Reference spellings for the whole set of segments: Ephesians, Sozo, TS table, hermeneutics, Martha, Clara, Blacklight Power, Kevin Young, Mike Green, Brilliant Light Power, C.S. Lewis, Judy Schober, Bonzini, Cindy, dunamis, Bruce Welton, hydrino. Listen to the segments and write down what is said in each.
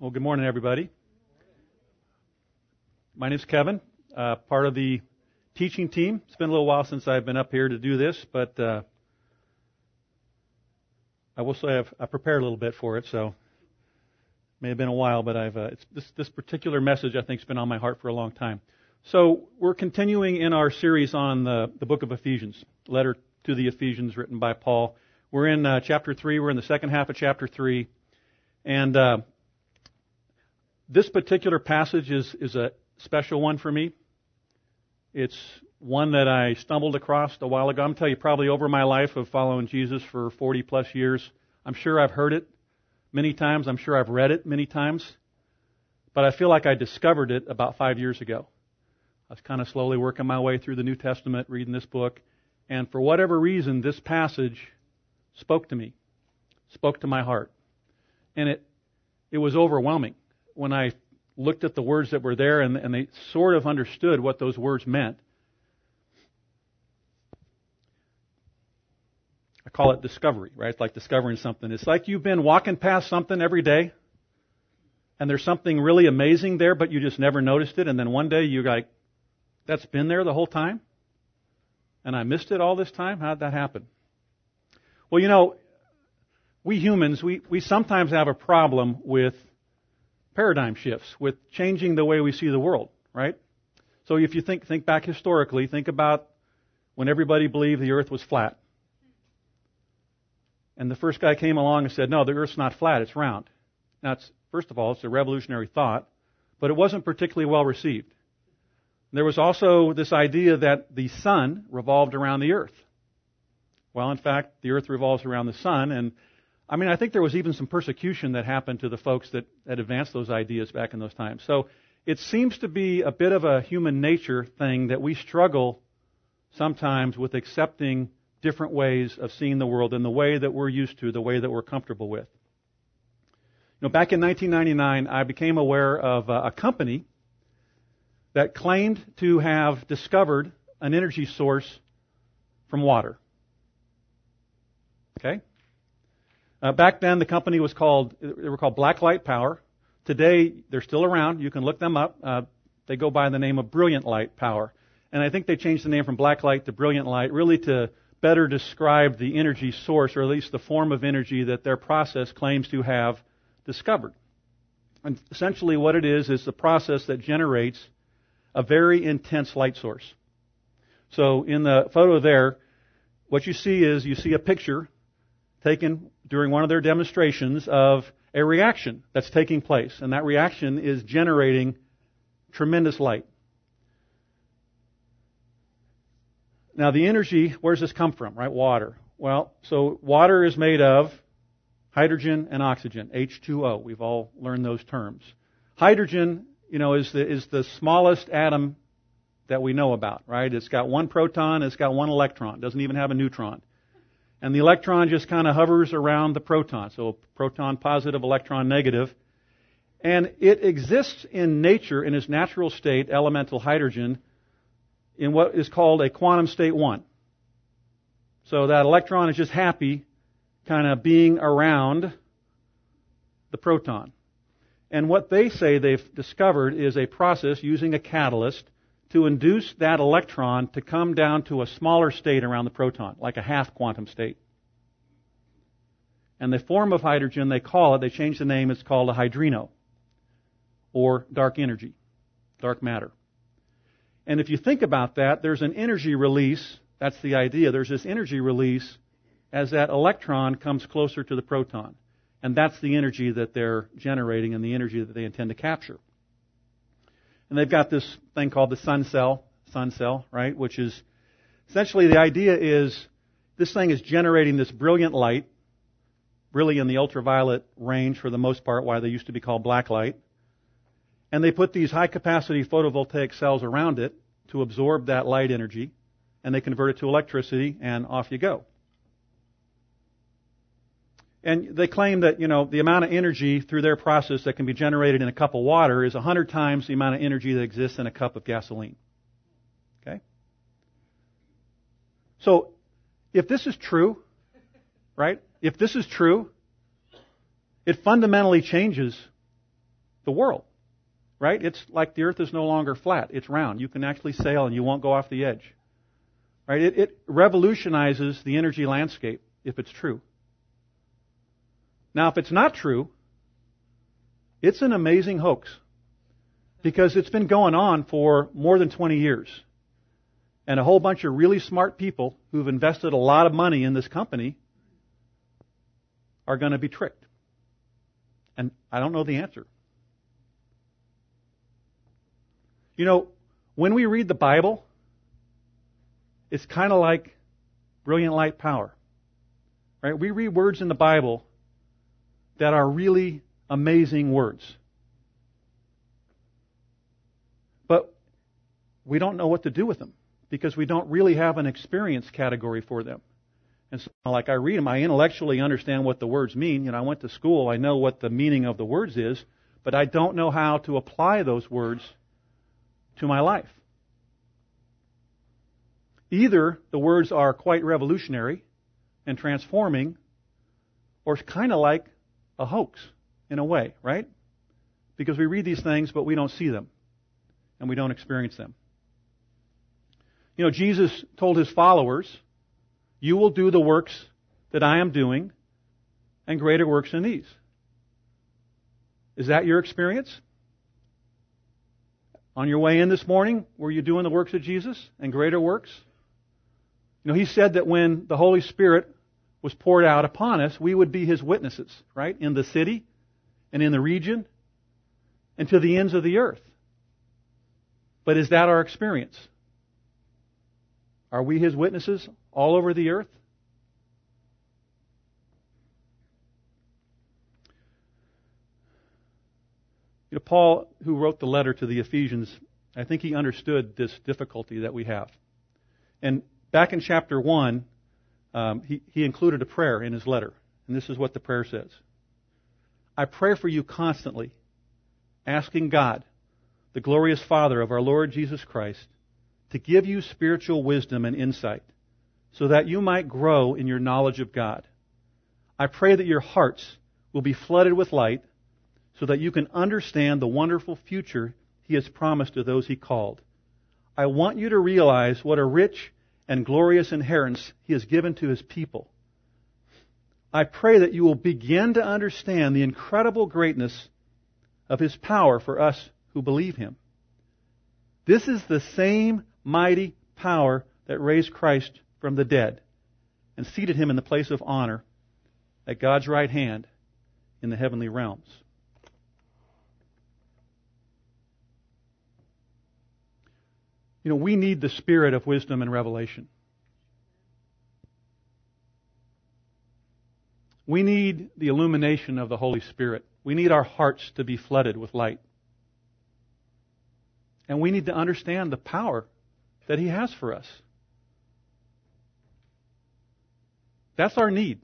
Well, good morning, everybody. My name's Kevin, part of the teaching team. It's been a little while since I've been up here to do this, but I will say I prepared a little bit for it, so it may have been a while, but this particular message, I think, has been on my heart for a long time. So we're continuing in our series on the book of Ephesians, letter to the Ephesians written by Paul. We're in chapter 3. We're in the second half of chapter 3, and this particular passage is a special one for me. It's one that I stumbled across a while ago. I'm going to tell you, probably over my life of following Jesus for 40 plus years, I'm sure I've heard it many times. I'm sure I've read it many times. But I feel like I discovered it about 5 years ago. I was kind of slowly working my way through the New Testament, reading this book. And for whatever reason, this passage spoke to me, spoke to my heart. And it was overwhelming. When I looked at the words that were there and they sort of understood what those words meant. I call it discovery, right? It's like discovering something. It's like you've been walking past something every day and there's something really amazing there, but you just never noticed it. And then one day you're like, that's been there the whole time? And I missed it all this time? How'd that happen? Well, you know, we humans, we sometimes have a problem with paradigm shifts, with changing the way we see the world, right? So if you think back historically, think about when everybody believed the earth was flat. And the first guy came along and said, no, the earth's not flat, it's round. Now, first of all, it's a revolutionary thought, but it wasn't particularly well received. There was also this idea that the sun revolved around the earth. Well, in fact, the earth revolves around the sun, and I mean, I think there was even some persecution that happened to the folks that advanced those ideas back in those times. So it seems to be a bit of a human nature thing that we struggle sometimes with accepting different ways of seeing the world in the way that we're used to, the way that we're comfortable with. You know, back in 1999, I became aware of a company that claimed to have discovered an energy source from water. Okay? Back then, the company was called Blacklight Power. Today, they're still around. You can look them up. They go by the name of Brilliant Light Power. And I think they changed the name from Blacklight to Brilliant Light, really to better describe the energy source, or at least the form of energy that their process claims to have discovered. And essentially what it is the process that generates a very intense light source. So in the photo there, what you see a picture taken during one of their demonstrations of a reaction that's taking place. And that reaction is generating tremendous light. Now the energy, where does this come from, right? Water. Well, so water is made of hydrogen and oxygen, H2O. We've all learned those terms. Hydrogen, you know, is the smallest atom that we know about, right? It's got one proton, it's got one electron. It doesn't even have a neutron. And the electron just kind of hovers around the proton. So proton positive, electron negative. And it exists in nature, in its natural state, elemental hydrogen, in what is called a quantum state 1. So that electron is just happy kind of being around the proton. And what they say they've discovered is a process using a catalyst to induce that electron to come down to a smaller state around the proton, like a half quantum state. And the form of hydrogen, they changed the name, it's called a hydrino, or dark energy, dark matter. And if you think about that, there's an energy release, that's the idea, there's this energy release as that electron comes closer to the proton. And that's the energy that they're generating and the energy that they intend to capture. And they've got this thing called the sun cell, right? Which is essentially the idea is this thing is generating this brilliant light, really in the ultraviolet range for the most part, why they used to be called black light. And they put these high capacity photovoltaic cells around it to absorb that light energy, and they convert it to electricity, and off you go. And they claim that, you know, the amount of energy through their process that can be generated in a cup of water is 100 times the amount of energy that exists in a cup of gasoline. Okay? So, if this is true, right? If this is true, it fundamentally changes the world, right? It's like the earth is no longer flat. It's round. You can actually sail and you won't go off the edge, right? It revolutionizes the energy landscape if it's true. Now, if it's not true, it's an amazing hoax because it's been going on for more than 20 years. And a whole bunch of really smart people who've invested a lot of money in this company are going to be tricked. And I don't know the answer. You know, when we read the Bible, it's kind of like Brilliant Light Power, right? We read words in the Bible that are really amazing words. But we don't know what to do with them, because we don't really have an experience category for them. And so, like, I read them, I intellectually understand what the words mean. You know, I went to school, I know what the meaning of the words is, but I don't know how to apply those words to my life. Either the words are quite revolutionary and transforming, or it's kind of like a hoax in a way, right? Because we read these things, but we don't see them, and we don't experience them. You know, Jesus told his followers, you will do the works that I am doing and greater works than these. Is that your experience? On your way in this morning, were you doing the works of Jesus and greater works? You know, he said that when the Holy Spirit was poured out upon us, we would be his witnesses, right? In the city and in the region and to the ends of the earth. But is that our experience? Are we his witnesses all over the earth? You know, Paul, who wrote the letter to the Ephesians, I think he understood this difficulty that we have. And back in chapter 1, he included a prayer in his letter. And this is what the prayer says. I pray for you constantly, asking God, the glorious Father of our Lord Jesus Christ, to give you spiritual wisdom and insight, so that you might grow in your knowledge of God. I pray that your hearts will be flooded with light, so that you can understand the wonderful future He has promised to those He called. I want you to realize what a rich and glorious inheritance He has given to His people. I pray that you will begin to understand the incredible greatness of His power for us who believe Him. This is the same mighty power that raised Christ from the dead and seated him in the place of honor at God's right hand in the heavenly realms. You know, we need the spirit of wisdom and revelation. We need the illumination of the Holy Spirit. We need our hearts to be flooded with light. And we need to understand the power that He has for us. That's our need.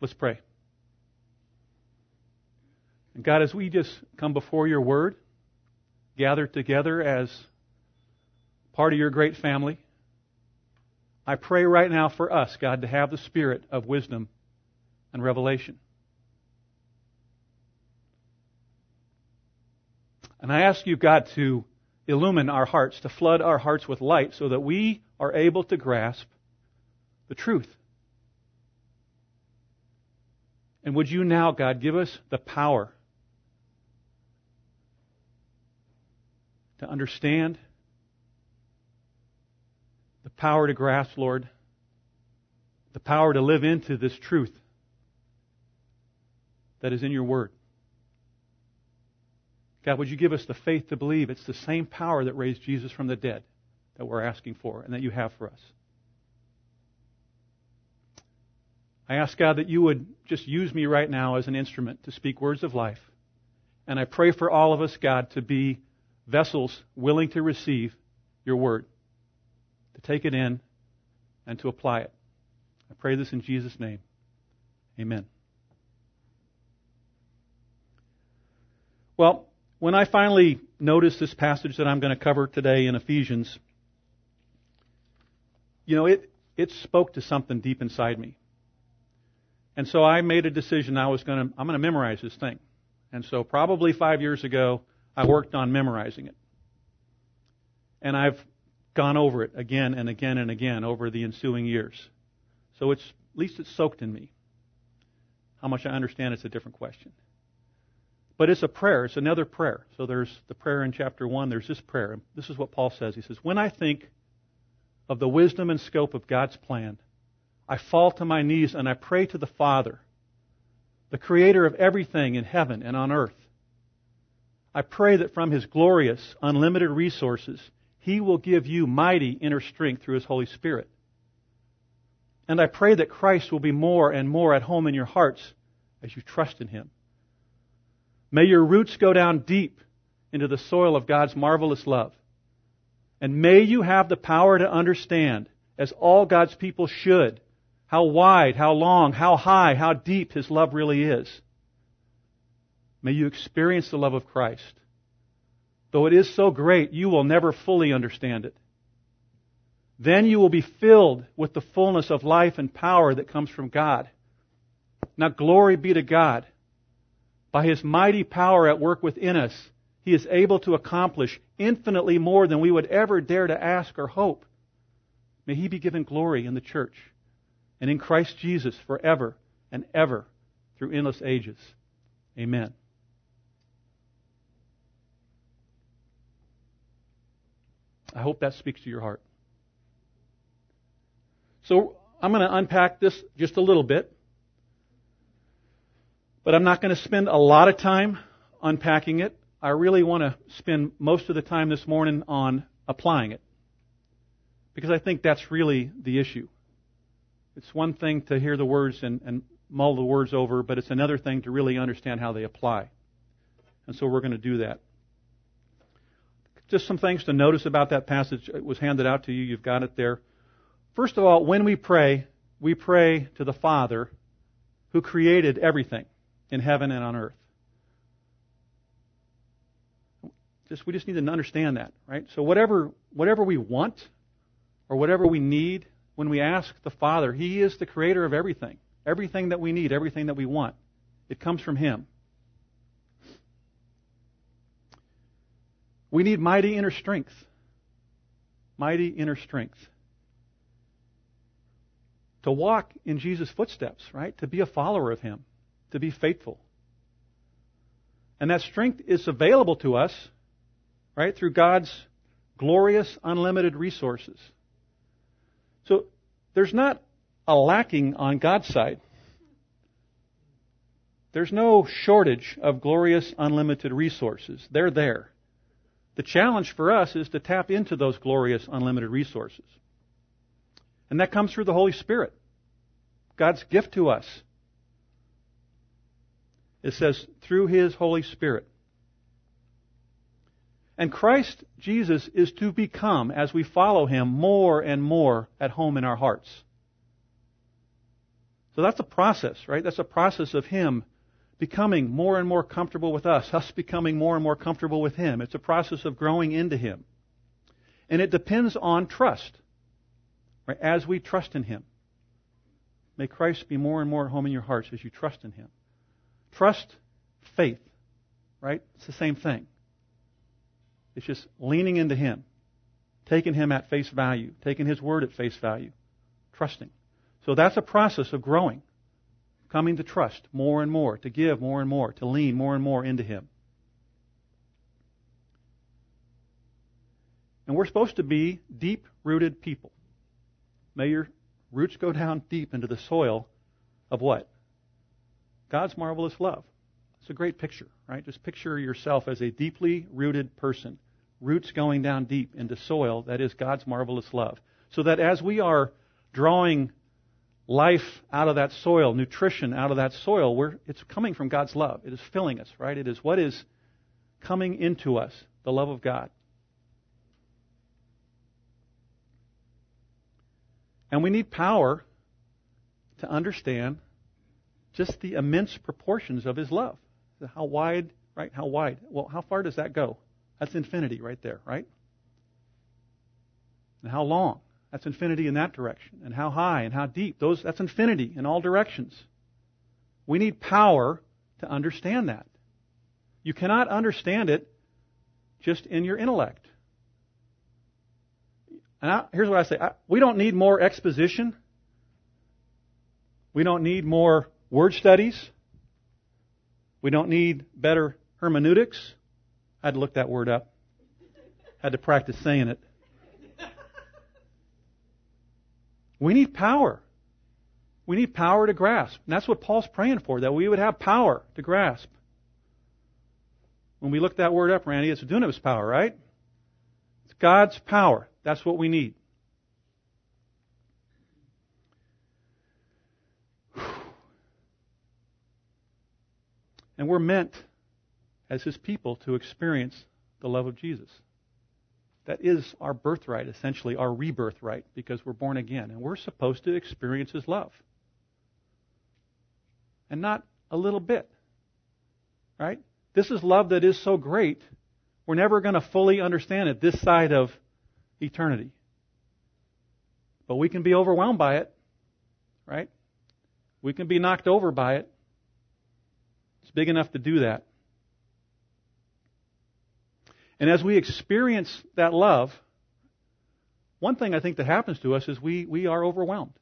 Let's pray. And God, as we just come before your word, gather together as part of your great family, I pray right now for us, God, to have the spirit of wisdom and revelation. And I ask you, God, to illumine our hearts, to flood our hearts with light so that we are able to grasp the truth. And would you now, God, give us the power to understand, the power to grasp, Lord, the power to live into this truth that is in your word. God, would you give us the faith to believe it's the same power that raised Jesus from the dead that we're asking for and that you have for us. I ask, God, that you would just use me right now as an instrument to speak words of life. And I pray for all of us, God, to be vessels willing to receive your word, to take it in and to apply it. I pray this in Jesus' name. Amen. Well, when I finally noticed this passage that I'm going to cover today in Ephesians, you know, it spoke to something deep inside me. And so I made a decision I'm going to memorize this thing. And so probably 5 years ago, I worked on memorizing it. And I've gone over it again and again and again over the ensuing years. So it's at least it's soaked in me. How much I understand it's a different question. But it's a prayer. It's another prayer. So there's the prayer in chapter 1. There's this prayer. This is what Paul says. He says, when I think of the wisdom and scope of God's plan, I fall to my knees and I pray to the Father, the creator of everything in heaven and on earth. I pray that from his glorious, unlimited resources, he will give you mighty inner strength through his Holy Spirit. And I pray that Christ will be more and more at home in your hearts as you trust in him. May your roots go down deep into the soil of God's marvelous love. And may you have the power to understand, as all God's people should, how wide, how long, how high, how deep his love really is. May you experience the love of Christ. Though it is so great, you will never fully understand it. Then you will be filled with the fullness of life and power that comes from God. Now glory be to God. By his mighty power at work within us, he is able to accomplish infinitely more than we would ever dare to ask or hope. May he be given glory in the church and in Christ Jesus forever and ever through endless ages. Amen. I hope that speaks to your heart. So I'm going to unpack this just a little bit. But I'm not going to spend a lot of time unpacking it. I really want to spend most of the time this morning on applying it, because I think that's really the issue. It's one thing to hear the words and mull the words over, but it's another thing to really understand how they apply. And so we're going to do that. Just some things to notice about that passage. It was handed out to you. You've got it there. First of all, when we pray to the Father who created everything in heaven and on earth. We just need to understand that, right? So whatever we want or whatever we need, when we ask the Father, he is the creator of everything. Everything that we need, everything that we want. It comes from him. We need mighty inner strength. Mighty inner strength. To walk in Jesus' footsteps, right? To be a follower of him. To be faithful. And that strength is available to us, right, through God's glorious, unlimited resources. So there's not a lacking on God's side. There's no shortage of glorious, unlimited resources. They're there. The challenge for us is to tap into those glorious, unlimited resources. And that comes through the Holy Spirit, God's gift to us. It says, through his Holy Spirit. And Christ Jesus is to become, as we follow him, more and more at home in our hearts. So that's a process, right? That's a process of him becoming more and more comfortable with us becoming more and more comfortable with him. It's a process of growing into him. And it depends on trust, right? As we trust in him. May Christ be more and more at home in your hearts as you trust in him. Trust, faith, right? It's the same thing. It's just leaning into him, taking him at face value, taking his word at face value, trusting. So that's a process of growing, coming to trust more and more, to give more and more, to lean more and more into him. And we're supposed to be deep-rooted people. May your roots go down deep into the soil of what? God's marvelous love. It's a great picture, right? Just picture yourself as a deeply rooted person, roots going down deep into soil that is God's marvelous love, so that as we are drawing life out of that soil, nutrition out of that soil, it's coming from God's love. It is filling us, right? It is what is coming into us, the love of God. And we need power to understand just the immense proportions of his love. How wide, right? How wide? Well, how far does that go? That's infinity right there, right? And how long? That's infinity in that direction. And how high and how deep? That's infinity in all directions. We need power to understand that. You cannot understand it just in your intellect. And here's what I say. We don't need more exposition. We don't need more word studies. We don't need better hermeneutics. I had to look that word up. Had to practice saying it. We need power. We need power to grasp. And that's what Paul's praying for, that we would have power to grasp. When we look that word up, Randy, it's dunamis power, right? It's God's power. That's what we need. And we're meant, as His people, to experience the love of Jesus. That is our birthright, essentially, our rebirth right, because we're born again. And we're supposed to experience His love. And not a little bit. Right? This is love that is so great, we're never going to fully understand it this side of eternity. But we can be overwhelmed by it. Right? We can be knocked over by it. It's big enough to do that. And as we experience that love, one thing I think that happens to us is we are overwhelmed.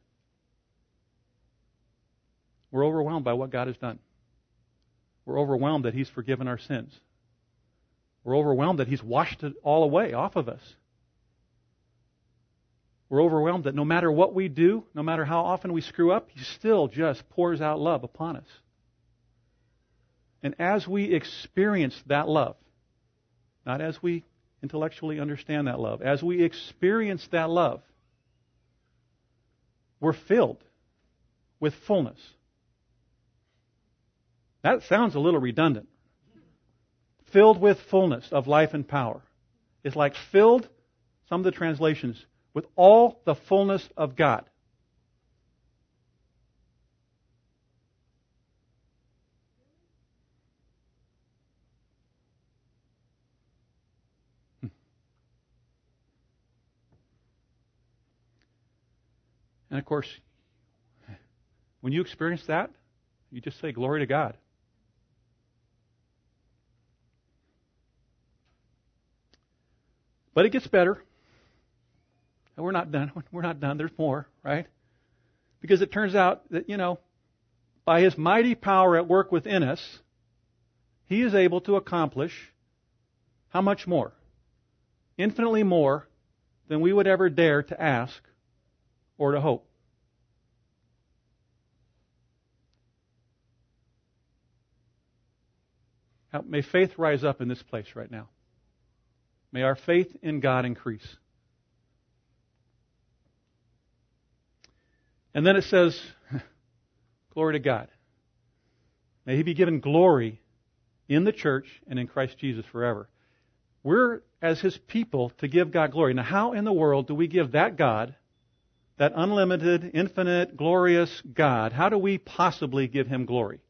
We're overwhelmed by what God has done. We're overwhelmed that He's forgiven our sins. We're overwhelmed that He's washed it all away off of us. We're overwhelmed that no matter what we do, no matter how often we screw up, He still just pours out love upon us. And as we experience that love, not as we intellectually understand that love, as we experience that love, we're filled with fullness. That sounds a little redundant. Filled with fullness of life and power. It's like filled, some of the translations, with all the fullness of God. And of course, when you experience that, you just say, glory to God. But it gets better. And we're not done. We're not done. There's more, right? Because it turns out that, by His mighty power at work within us, He is able to accomplish how much more? Infinitely more than we would ever dare to ask or to hope. May faith rise up in this place right now. May our faith in God increase. And then it says, glory to God. May He be given glory in the church and in Christ Jesus forever. We're, as His people, to give God glory. Now, how in the world do we give that God, that unlimited, infinite, glorious God, how do we possibly give Him glory?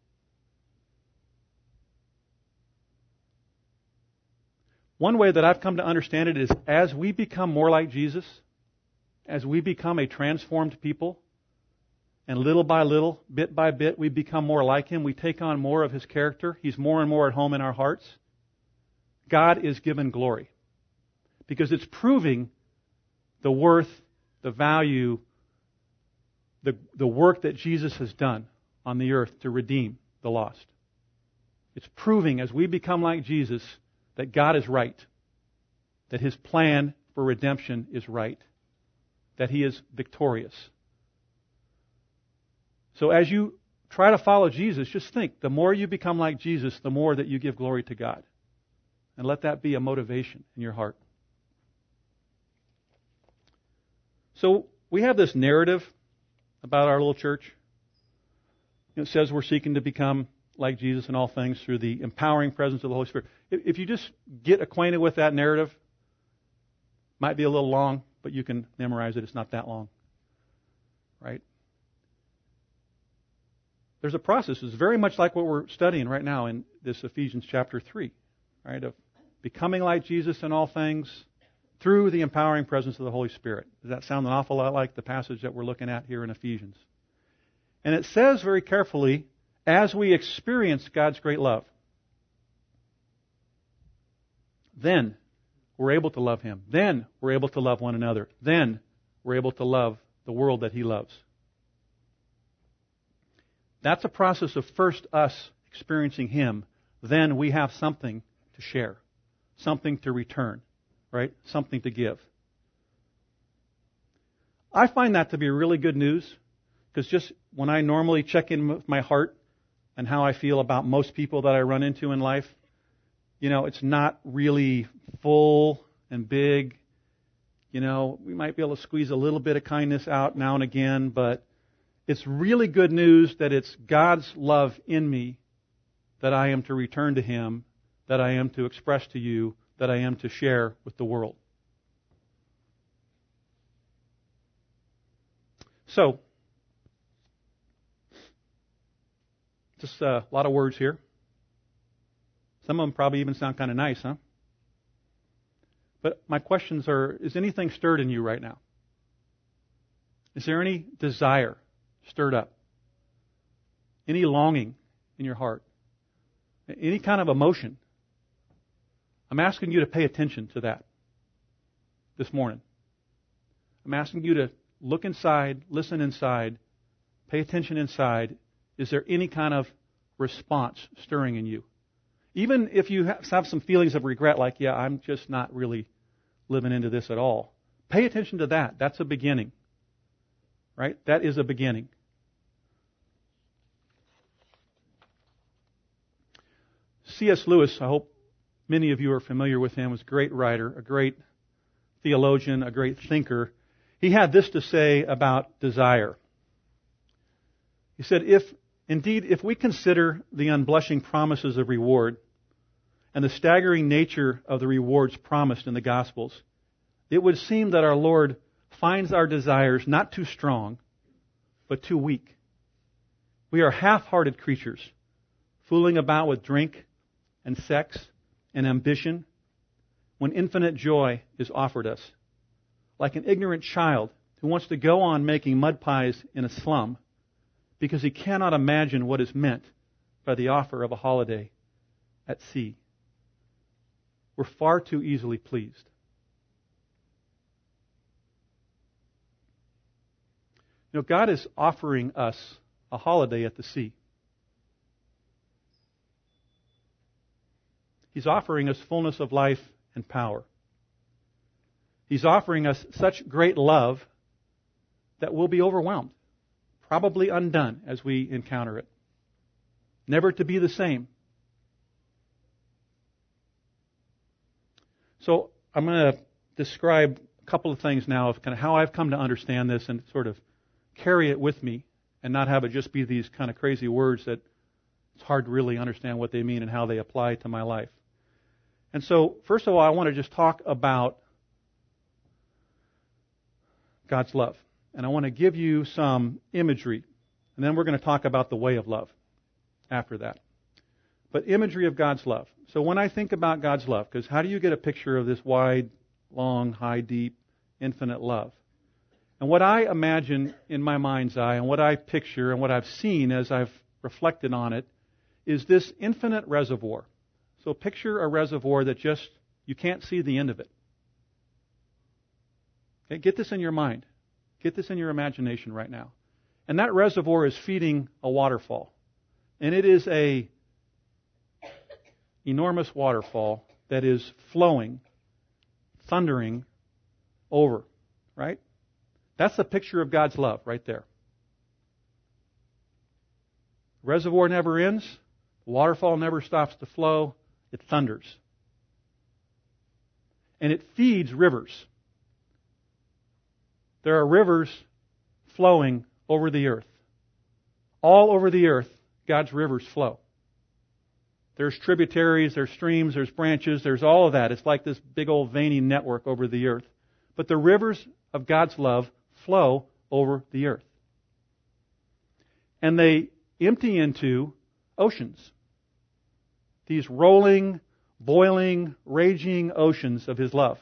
One way that I've come to understand it is as we become more like Jesus, as we become a transformed people, and little by little, bit by bit, we become more like Him. We take on more of His character. He's more and more at home in our hearts. God is given glory because it's proving the worth, the value, the work that Jesus has done on the earth to redeem the lost. It's proving as we become like Jesus that God is right, that His plan for redemption is right, that He is victorious. So as you try to follow Jesus, just think, the more you become like Jesus, the more that you give glory to God. And let that be a motivation in your heart. So we have this narrative about our little church. It says we're seeking to become like Jesus in all things through the empowering presence of the Holy Spirit. If you just get acquainted with that narrative, it might be a little long, but you can memorize it. It's not that long, right? There's a process. It's very much like what we're studying right now in this Ephesians chapter 3, right, of becoming like Jesus in all things, through the empowering presence of the Holy Spirit. Does that sound an awful lot like the passage that we're looking at here in Ephesians? And it says very carefully, as we experience God's great love. then we're able to love Him. Then we're able to love one another. Then we're able to love the world that He loves. That's a process of first us experiencing Him. Then we have something to share, something to return, right? Something to give. I find that to be really good news, because just when I normally check in with my heart and how I feel about most people that I run into in life, you know, it's not really full and big. You know, we might be able to squeeze a little bit of kindness out now and again, but it's really good news that it's God's love in me that I am to return to Him, that I am to express to you, that I am to share with the world. So, just a lot of words here. Some of them probably even sound kind of nice, huh? But my questions are, is anything stirred in you right now? Is there any desire stirred up? Any longing in your heart? Any kind of emotion? I'm asking you to pay attention to that this morning. I'm asking you to look inside, listen inside, pay attention inside. Is there any kind of response stirring in you? Even if you have some feelings of regret, like, yeah, I'm just not really living into this at all. Pay attention to that. That's a beginning, right? That is a beginning. C.S. Lewis, I hope many of you are familiar with him, was a great writer, a great theologian, a great thinker. He had this to say about desire. He said, Indeed, if we consider the unblushing promises of reward and the staggering nature of the rewards promised in the Gospels, it would seem that our Lord finds our desires not too strong, but too weak. We are half-hearted creatures, fooling about with drink and sex and ambition when infinite joy is offered us. Like an ignorant child who wants to go on making mud pies in a slum, because he cannot imagine what is meant by the offer of a holiday at sea. We're far too easily pleased. You know, God is offering us a holiday at the sea. He's offering us fullness of life and power. He's offering us such great love that we'll be overwhelmed. Probably undone as we encounter it. Never to be the same. So I'm going to describe a couple of things now of kind of how I've come to understand this and sort of carry it with me and not have it just be these kind of crazy words that it's hard to really understand what they mean and how they apply to my life. And so, first of all, I want to just talk about God's love. And I want to give you some imagery. And then we're going to talk about the way of love after that. But imagery of God's love. So when I think about God's love, because how do you get a picture of this wide, long, high, deep, infinite love? And what I imagine in my mind's eye and what I picture and what I've seen as I've reflected on it is this infinite reservoir. So picture a reservoir that just, you can't see the end of it. Okay, get this in your mind. Get this in your imagination right now. And that reservoir is feeding a waterfall. And it is a enormous waterfall that is flowing, thundering over, right? That's the picture of God's love right there. Reservoir never ends. The waterfall never stops to flow. It thunders. And it feeds rivers. There are rivers flowing over the earth. All over the earth, God's rivers flow. There's tributaries, there's streams, there's branches, there's all of that. It's like this big old veiny network over the earth. But the rivers of God's love flow over the earth. And they empty into oceans. These rolling, boiling, raging oceans of His love.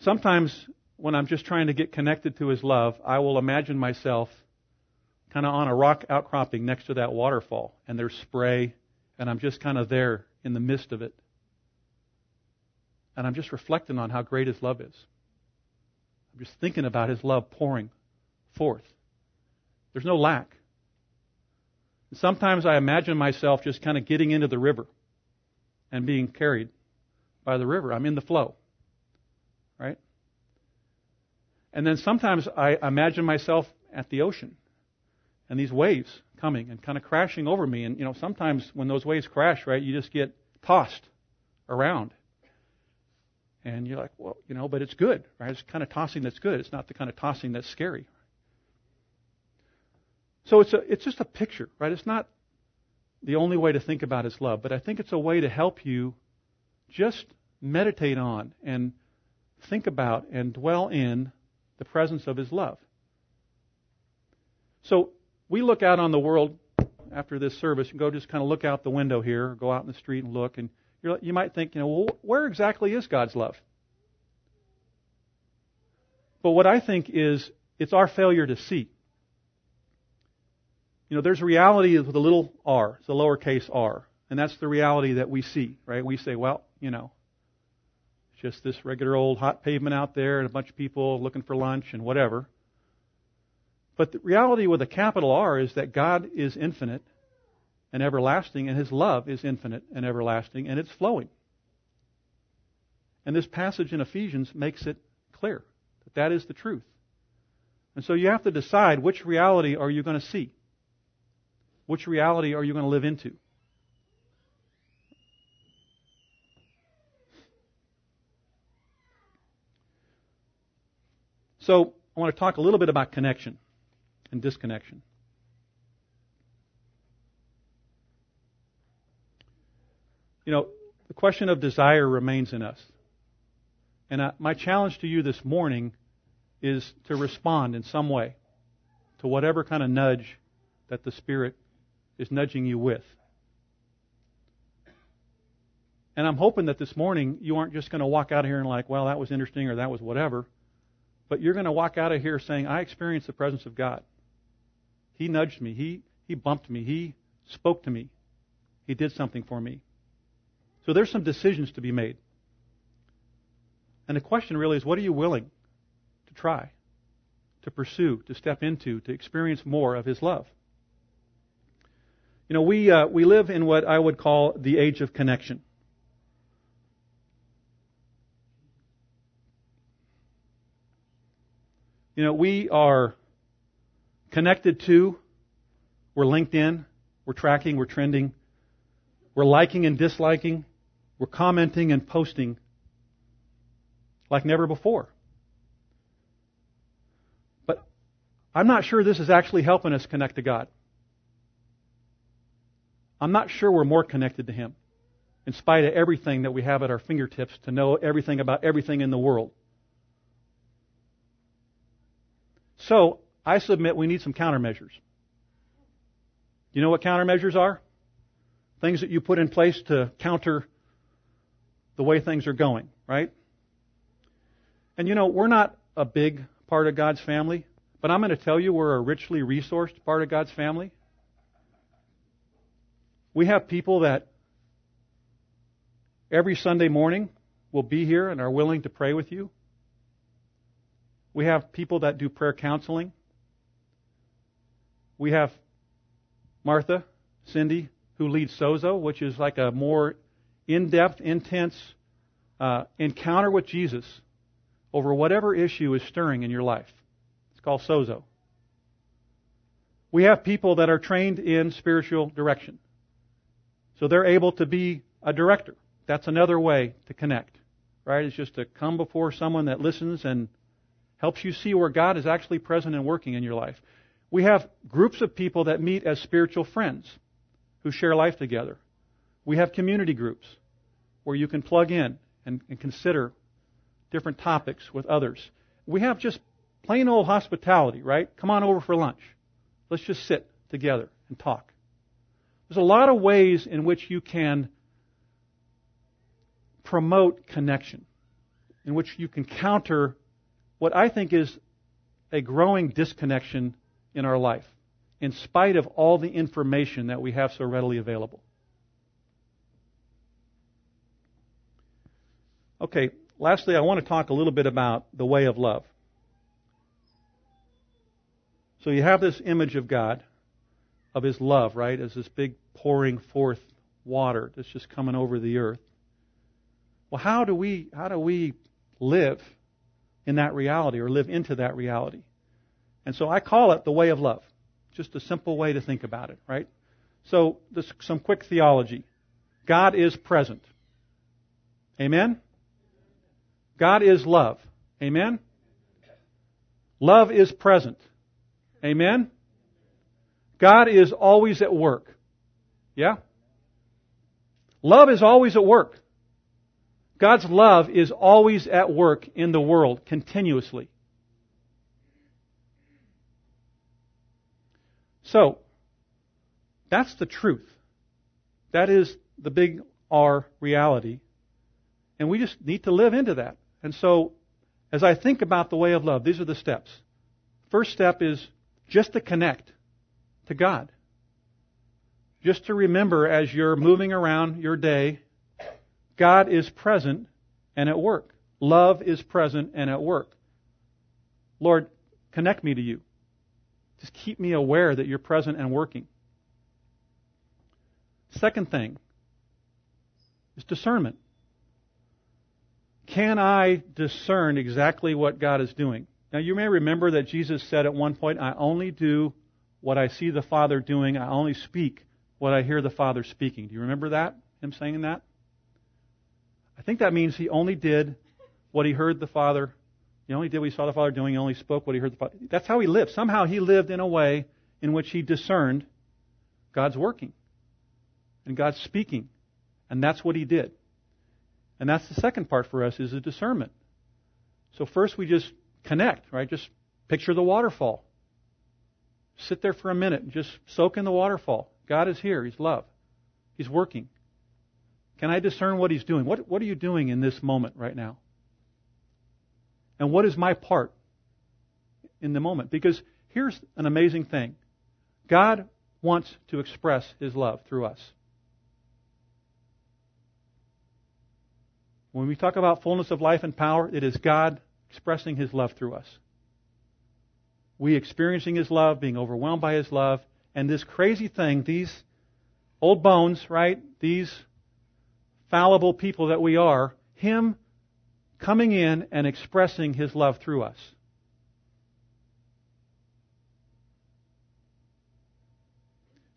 Sometimes when I'm just trying to get connected to His love, I will imagine myself kind of on a rock outcropping next to that waterfall, and there's spray, and I'm just kind of there in the midst of it. And I'm just reflecting on how great His love is. I'm just thinking about His love pouring forth. There's no lack. And sometimes I imagine myself just kind of getting into the river and being carried by the river. I'm in the flow, right? And then sometimes I imagine myself at the ocean and these waves coming and kind of crashing over me. And, you know, sometimes when those waves crash, right, you just get tossed around. And you're like, well, you know, but it's good, right? It's kind of tossing that's good. It's not the kind of tossing that's scary. So it's just a picture, right? It's not the only way to think about His love, but I think it's a way to help you just meditate on and think about and dwell in the presence of His love. So we look out on the world after this service and go just kind of look out the window here, or go out in the street and look, and you might think, you know, well, where exactly is God's love? But what I think is it's our failure to see. You know, there's a reality with a little r, it's a lowercase r, and that's the reality that we see, right? We say, well, you know, it's just this regular old hot pavement out there and a bunch of people looking for lunch and whatever. But the reality with a capital R is that God is infinite and everlasting, and His love is infinite and everlasting, and it's flowing. And this passage in Ephesians makes it clear that that is the truth. And so you have to decide, which reality are you going to see? Which reality are you going to live into? So I want to talk a little bit about connection and disconnection. You know, the question of desire remains in us. And my challenge to you this morning is to respond in some way to whatever kind of nudge that the Spirit is nudging you with. And I'm hoping that this morning you aren't just going to walk out of here and like, well, that was interesting or that was whatever. But you're going to walk out of here saying, I experienced the presence of God. He nudged me. He bumped me. He spoke to me. He did something for me. So there's some decisions to be made. And the question really is, what are you willing to try, to pursue, to step into, to experience more of His love? You know, we live in what I would call the age of connection. You know, we are connected to, we're linked in, we're tracking, we're trending, we're liking and disliking, we're commenting and posting like never before. But I'm not sure this is actually helping us connect to God. I'm not sure we're more connected to Him, in spite of everything that we have at our fingertips to know everything about everything in the world. So I submit we need some countermeasures. You know what countermeasures are? Things that you put in place to counter the way things are going, right? And you know, we're not a big part of God's family, but I'm going to tell you we're a richly resourced part of God's family. We have people that every Sunday morning will be here and are willing to pray with you. We have people that do prayer counseling. We have Martha, Cindy, who leads Sozo, which is like a more in-depth, intense encounter with Jesus over whatever issue is stirring in your life. It's called Sozo. We have people that are trained in spiritual direction. So they're able to be a director. That's another way to connect, right? It's just to come before someone that listens and helps you see where God is actually present and working in your life. We have groups of people that meet as spiritual friends who share life together. We have community groups where you can plug in and consider different topics with others. We have just plain old hospitality, right? Come on over for lunch. Let's just sit together and talk. There's a lot of ways in which you can promote connection, in which you can counter what I think is a growing disconnection in our life, in spite of all the information that we have so readily available. Okay, lastly, I want to talk a little bit about the way of love. So you have this image of God, of His love, right, as this big pouring forth water that's just coming over the earth. Well, how do we live in that reality or live into that reality? And so I call it the way of love, just a simple way to think about it, right? So this, some quick theology. God is present. Amen? God is love. Amen? Love is present. Amen? God is always at work. Yeah? Love is always at work. God's love is always at work in the world, continuously. So, that's the truth. That is the big R reality. And we just need to live into that. And so, as I think about the way of love, these are the steps. First step is just to connect to God. Just to remember as you're moving around your day, God is present and at work. Love is present and at work. Lord, connect me to you. Just keep me aware that you're present and working. Second thing is discernment. Can I discern exactly what God is doing? Now, you may remember that Jesus said at one point, I only do what I see the Father doing. I only speak what I hear the Father speaking. Do you remember that, him saying that? I think that means he only did what he heard the Father. He only did what he saw the Father doing. He only spoke what he heard the Father. That's how he lived. Somehow he lived in a way in which he discerned God's working and God's speaking. And that's what he did. And that's the second part for us, is a discernment. So first we just connect, right? Just picture the waterfall. Sit there for a minute and just soak in the waterfall. God is here. He's love. He's working. Can I discern what He's doing? What are you doing in this moment right now? And what is my part in the moment? Because here's an amazing thing. God wants to express His love through us. When we talk about fullness of life and power, it is God expressing His love through us. We experiencing His love, being overwhelmed by His love, and this crazy thing, these old bones, right? These fallible people that we are, Him coming in and expressing His love through us.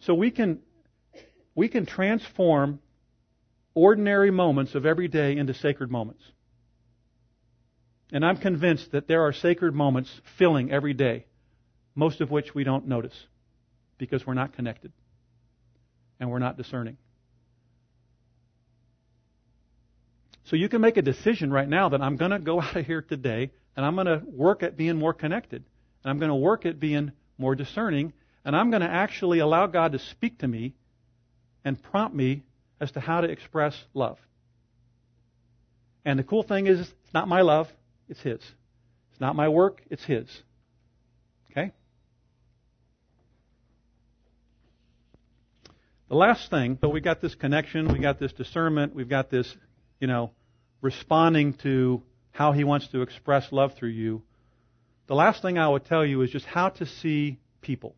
So we can transform ordinary moments of every day into sacred moments. And I'm convinced that there are sacred moments filling every day, most of which we don't notice because we're not connected and we're not discerning. So you can make a decision right now that I'm going to go out of here today and I'm going to work at being more connected. And I'm going to work at being more discerning. And I'm going to actually allow God to speak to me and prompt me as to how to express love. And the cool thing is, it's not my love, it's His. It's not my work, it's His. Okay? The last thing, so we got this connection, we got this discernment, we've got this, responding to how He wants to express love through you. The last thing I would tell you is just how to see people.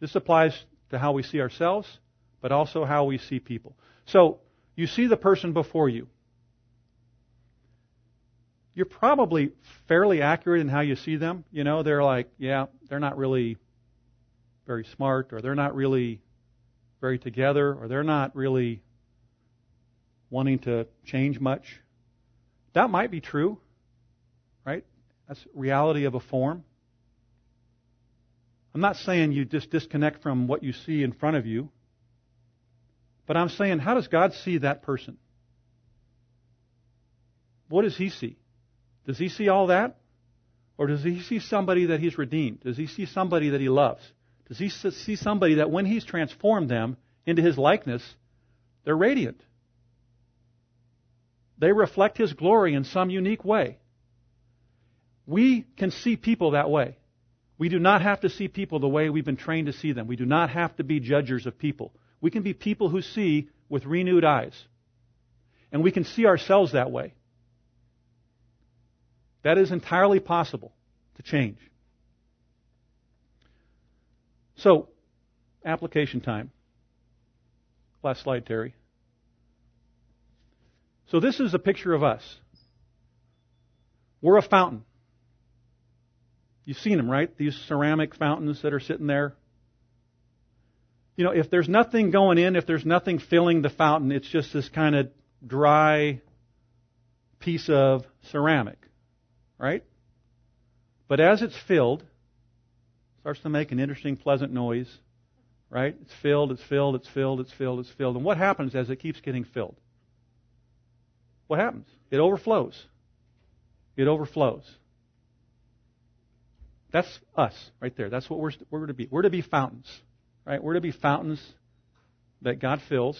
This applies to how we see ourselves, but also how we see people. So, you see the person before you. You're probably fairly accurate in how you see them. They're like, yeah, they're not really very smart, or they're not really very together, or they're not really wanting to change much. That might be true, right? That's reality of a form. I'm not saying you just disconnect from what you see in front of you, but I'm saying, how does God see that person? What does He see? Does He see all that? Or does He see somebody that He's redeemed? Does He see somebody that He loves? Does He see somebody that when He's transformed them into His likeness, they're radiant? They reflect His glory in some unique way. We can see people that way. We do not have to see people the way we've been trained to see them. We do not have to be judgers of people. We can be people who see with renewed eyes. And we can see ourselves that way. That is entirely possible to change. So, application time. Last slide, Terry. So this is a picture of us. We're a fountain. You've seen them, right? These ceramic fountains that are sitting there. You know, if there's nothing going in, if there's nothing filling the fountain, it's just this kind of dry piece of ceramic, right? But as it's filled, it starts to make an interesting, pleasant noise, right? It's filled, it's filled, it's filled, it's filled, it's filled. And what happens as it keeps getting filled? What happens? It overflows. It overflows. That's us right there. That's what we're to be. We're to be fountains, right? We're to be fountains that God fills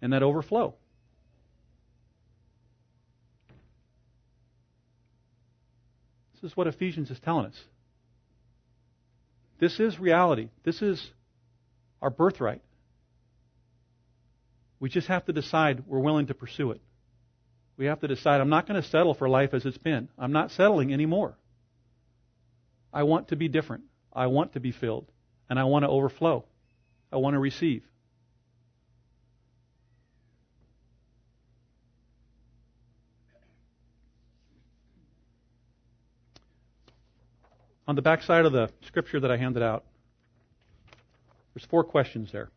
and that overflow. This is what Ephesians is telling us. This is reality. This is our birthright. We just have to decide we're willing to pursue it. We have to decide, I'm not going to settle for life as it's been. I'm not settling anymore. I want to be different. I want to be filled. And I want to overflow. I want to receive. On the back side of the scripture that I handed out, there's 4 questions there.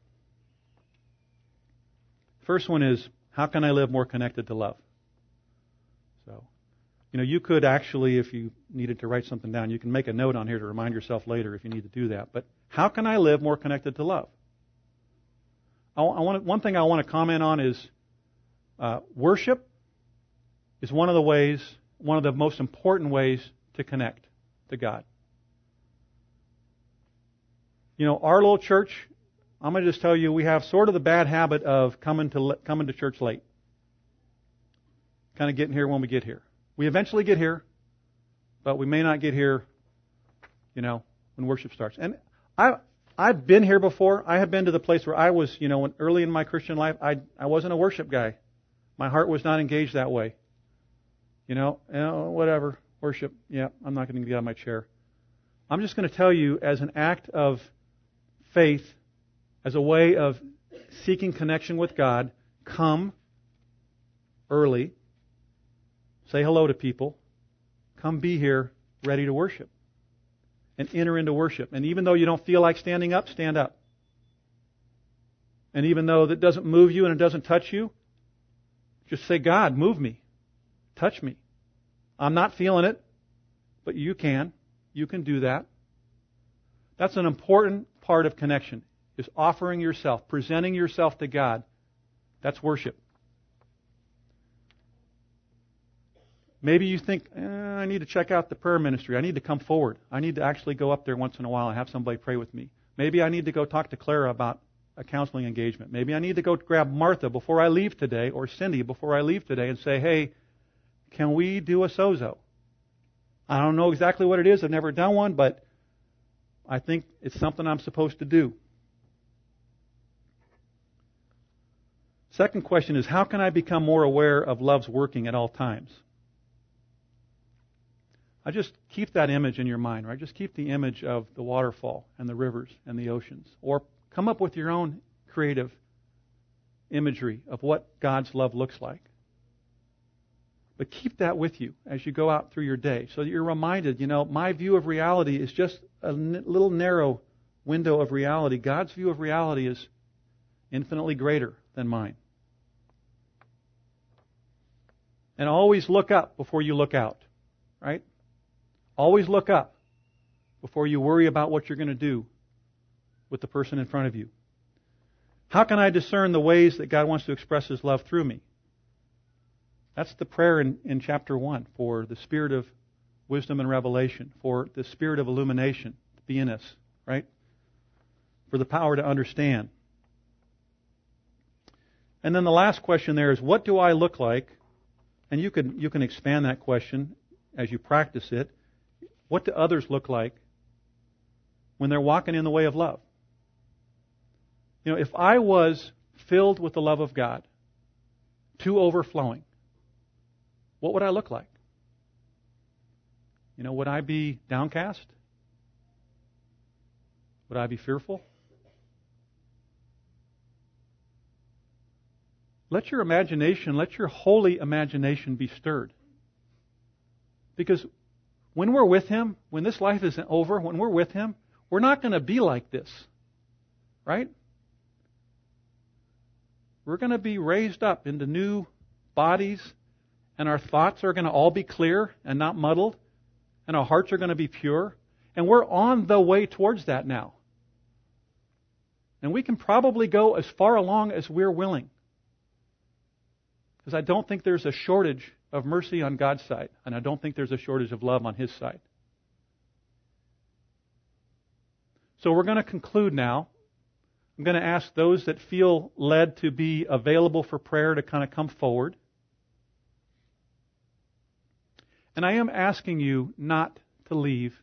First one is, how can I live more connected to love? So, you know, you could actually, if you needed to write something down, you can make a note on here to remind yourself later if you need to do that. But how can I live more connected to love? One thing I want to comment on is worship is one of the most important ways to connect to God. You know, our little church, I'm going to just tell you, we have sort of the bad habit of coming to church late. Kind of getting here when we get here. We eventually get here, but we may not get here, you know, when worship starts. And I've been here before. I have been to the place where I was, you know, when early in my Christian life, I wasn't a worship guy. My heart was not engaged that way. You know, whatever, worship, yeah, I'm not going to get out of my chair. I'm just going to tell you, as an act of faith, as a way of seeking connection with God, come early, say hello to people, come be here ready to worship, and enter into worship. And even though you don't feel like standing up, stand up. And even though that doesn't move you and it doesn't touch you, just say, God, move me, touch me. I'm not feeling it, but you can. You can do that. That's an important part of connection. Is offering yourself, presenting yourself to God. That's worship. Maybe you think, I need to check out the prayer ministry. I need to come forward. I need to actually go up there once in a while and have somebody pray with me. Maybe I need to go talk to Clara about a counseling engagement. Maybe I need to go grab Martha before I leave today, or Cindy before I leave today, and say, hey, can we do a Sozo? I don't know exactly what it is. I've never done one, but I think it's something I'm supposed to do. Second question is, how can I become more aware of love's working at all times? I just keep that image in your mind, right? Just keep the image of the waterfall and the rivers and the oceans. Or come up with your own creative imagery of what God's love looks like. But keep that with you as you go out through your day so that you're reminded, you know, my view of reality is just a little narrow window of reality. God's view of reality is infinitely greater than mine. And always look up before you look out, right? Always look up before you worry about what you're going to do with the person in front of you. How can I discern the ways that God wants to express His love through me? That's the prayer in chapter 1 for the spirit of wisdom and revelation, for the spirit of illumination to be in us, right? For the power to understand. And then the last question there is, what do I look like? And you can expand that question as you practice it. What do others look like when they're walking in the way of love? You know, if I was filled with the love of God to overflowing, what would I look like? You know, would I be downcast? Would I be fearful? Let your imagination, let your holy imagination be stirred. Because when we're with Him, when this life isn't over, when we're with Him, we're not going to be like this, right? We're going to be raised up into new bodies, and our thoughts are going to all be clear and not muddled, and our hearts are going to be pure. And we're on the way towards that now. And we can probably go as far along as we're willing. Because I don't think there's a shortage of mercy on God's side. And I don't think there's a shortage of love on His side. So we're going to conclude now. I'm going to ask those that feel led to be available for prayer to kind of come forward. And I am asking you not to leave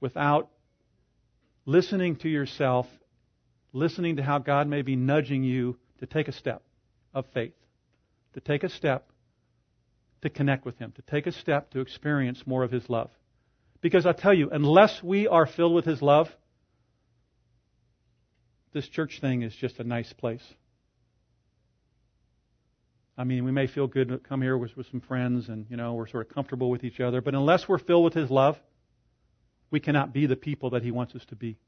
without listening to yourself, listening to how God may be nudging you to take a step of faith, to take a step to connect with Him, to take a step to experience more of His love. Because I tell you, unless we are filled with His love, this church thing is just a nice place. I mean, we may feel good to come here with some friends and, you know, we're sort of comfortable with each other, but unless we're filled with His love, we cannot be the people that He wants us to be.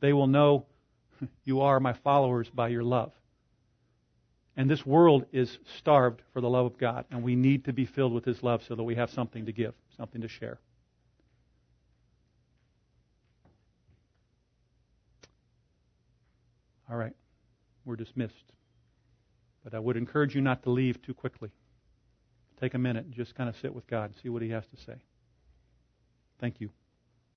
They will know you are my followers by your love. And this world is starved for the love of God, and we need to be filled with His love so that we have something to give, something to share. All right, we're dismissed. But I would encourage you not to leave too quickly. Take a minute and just kind of sit with God and see what He has to say. Thank you.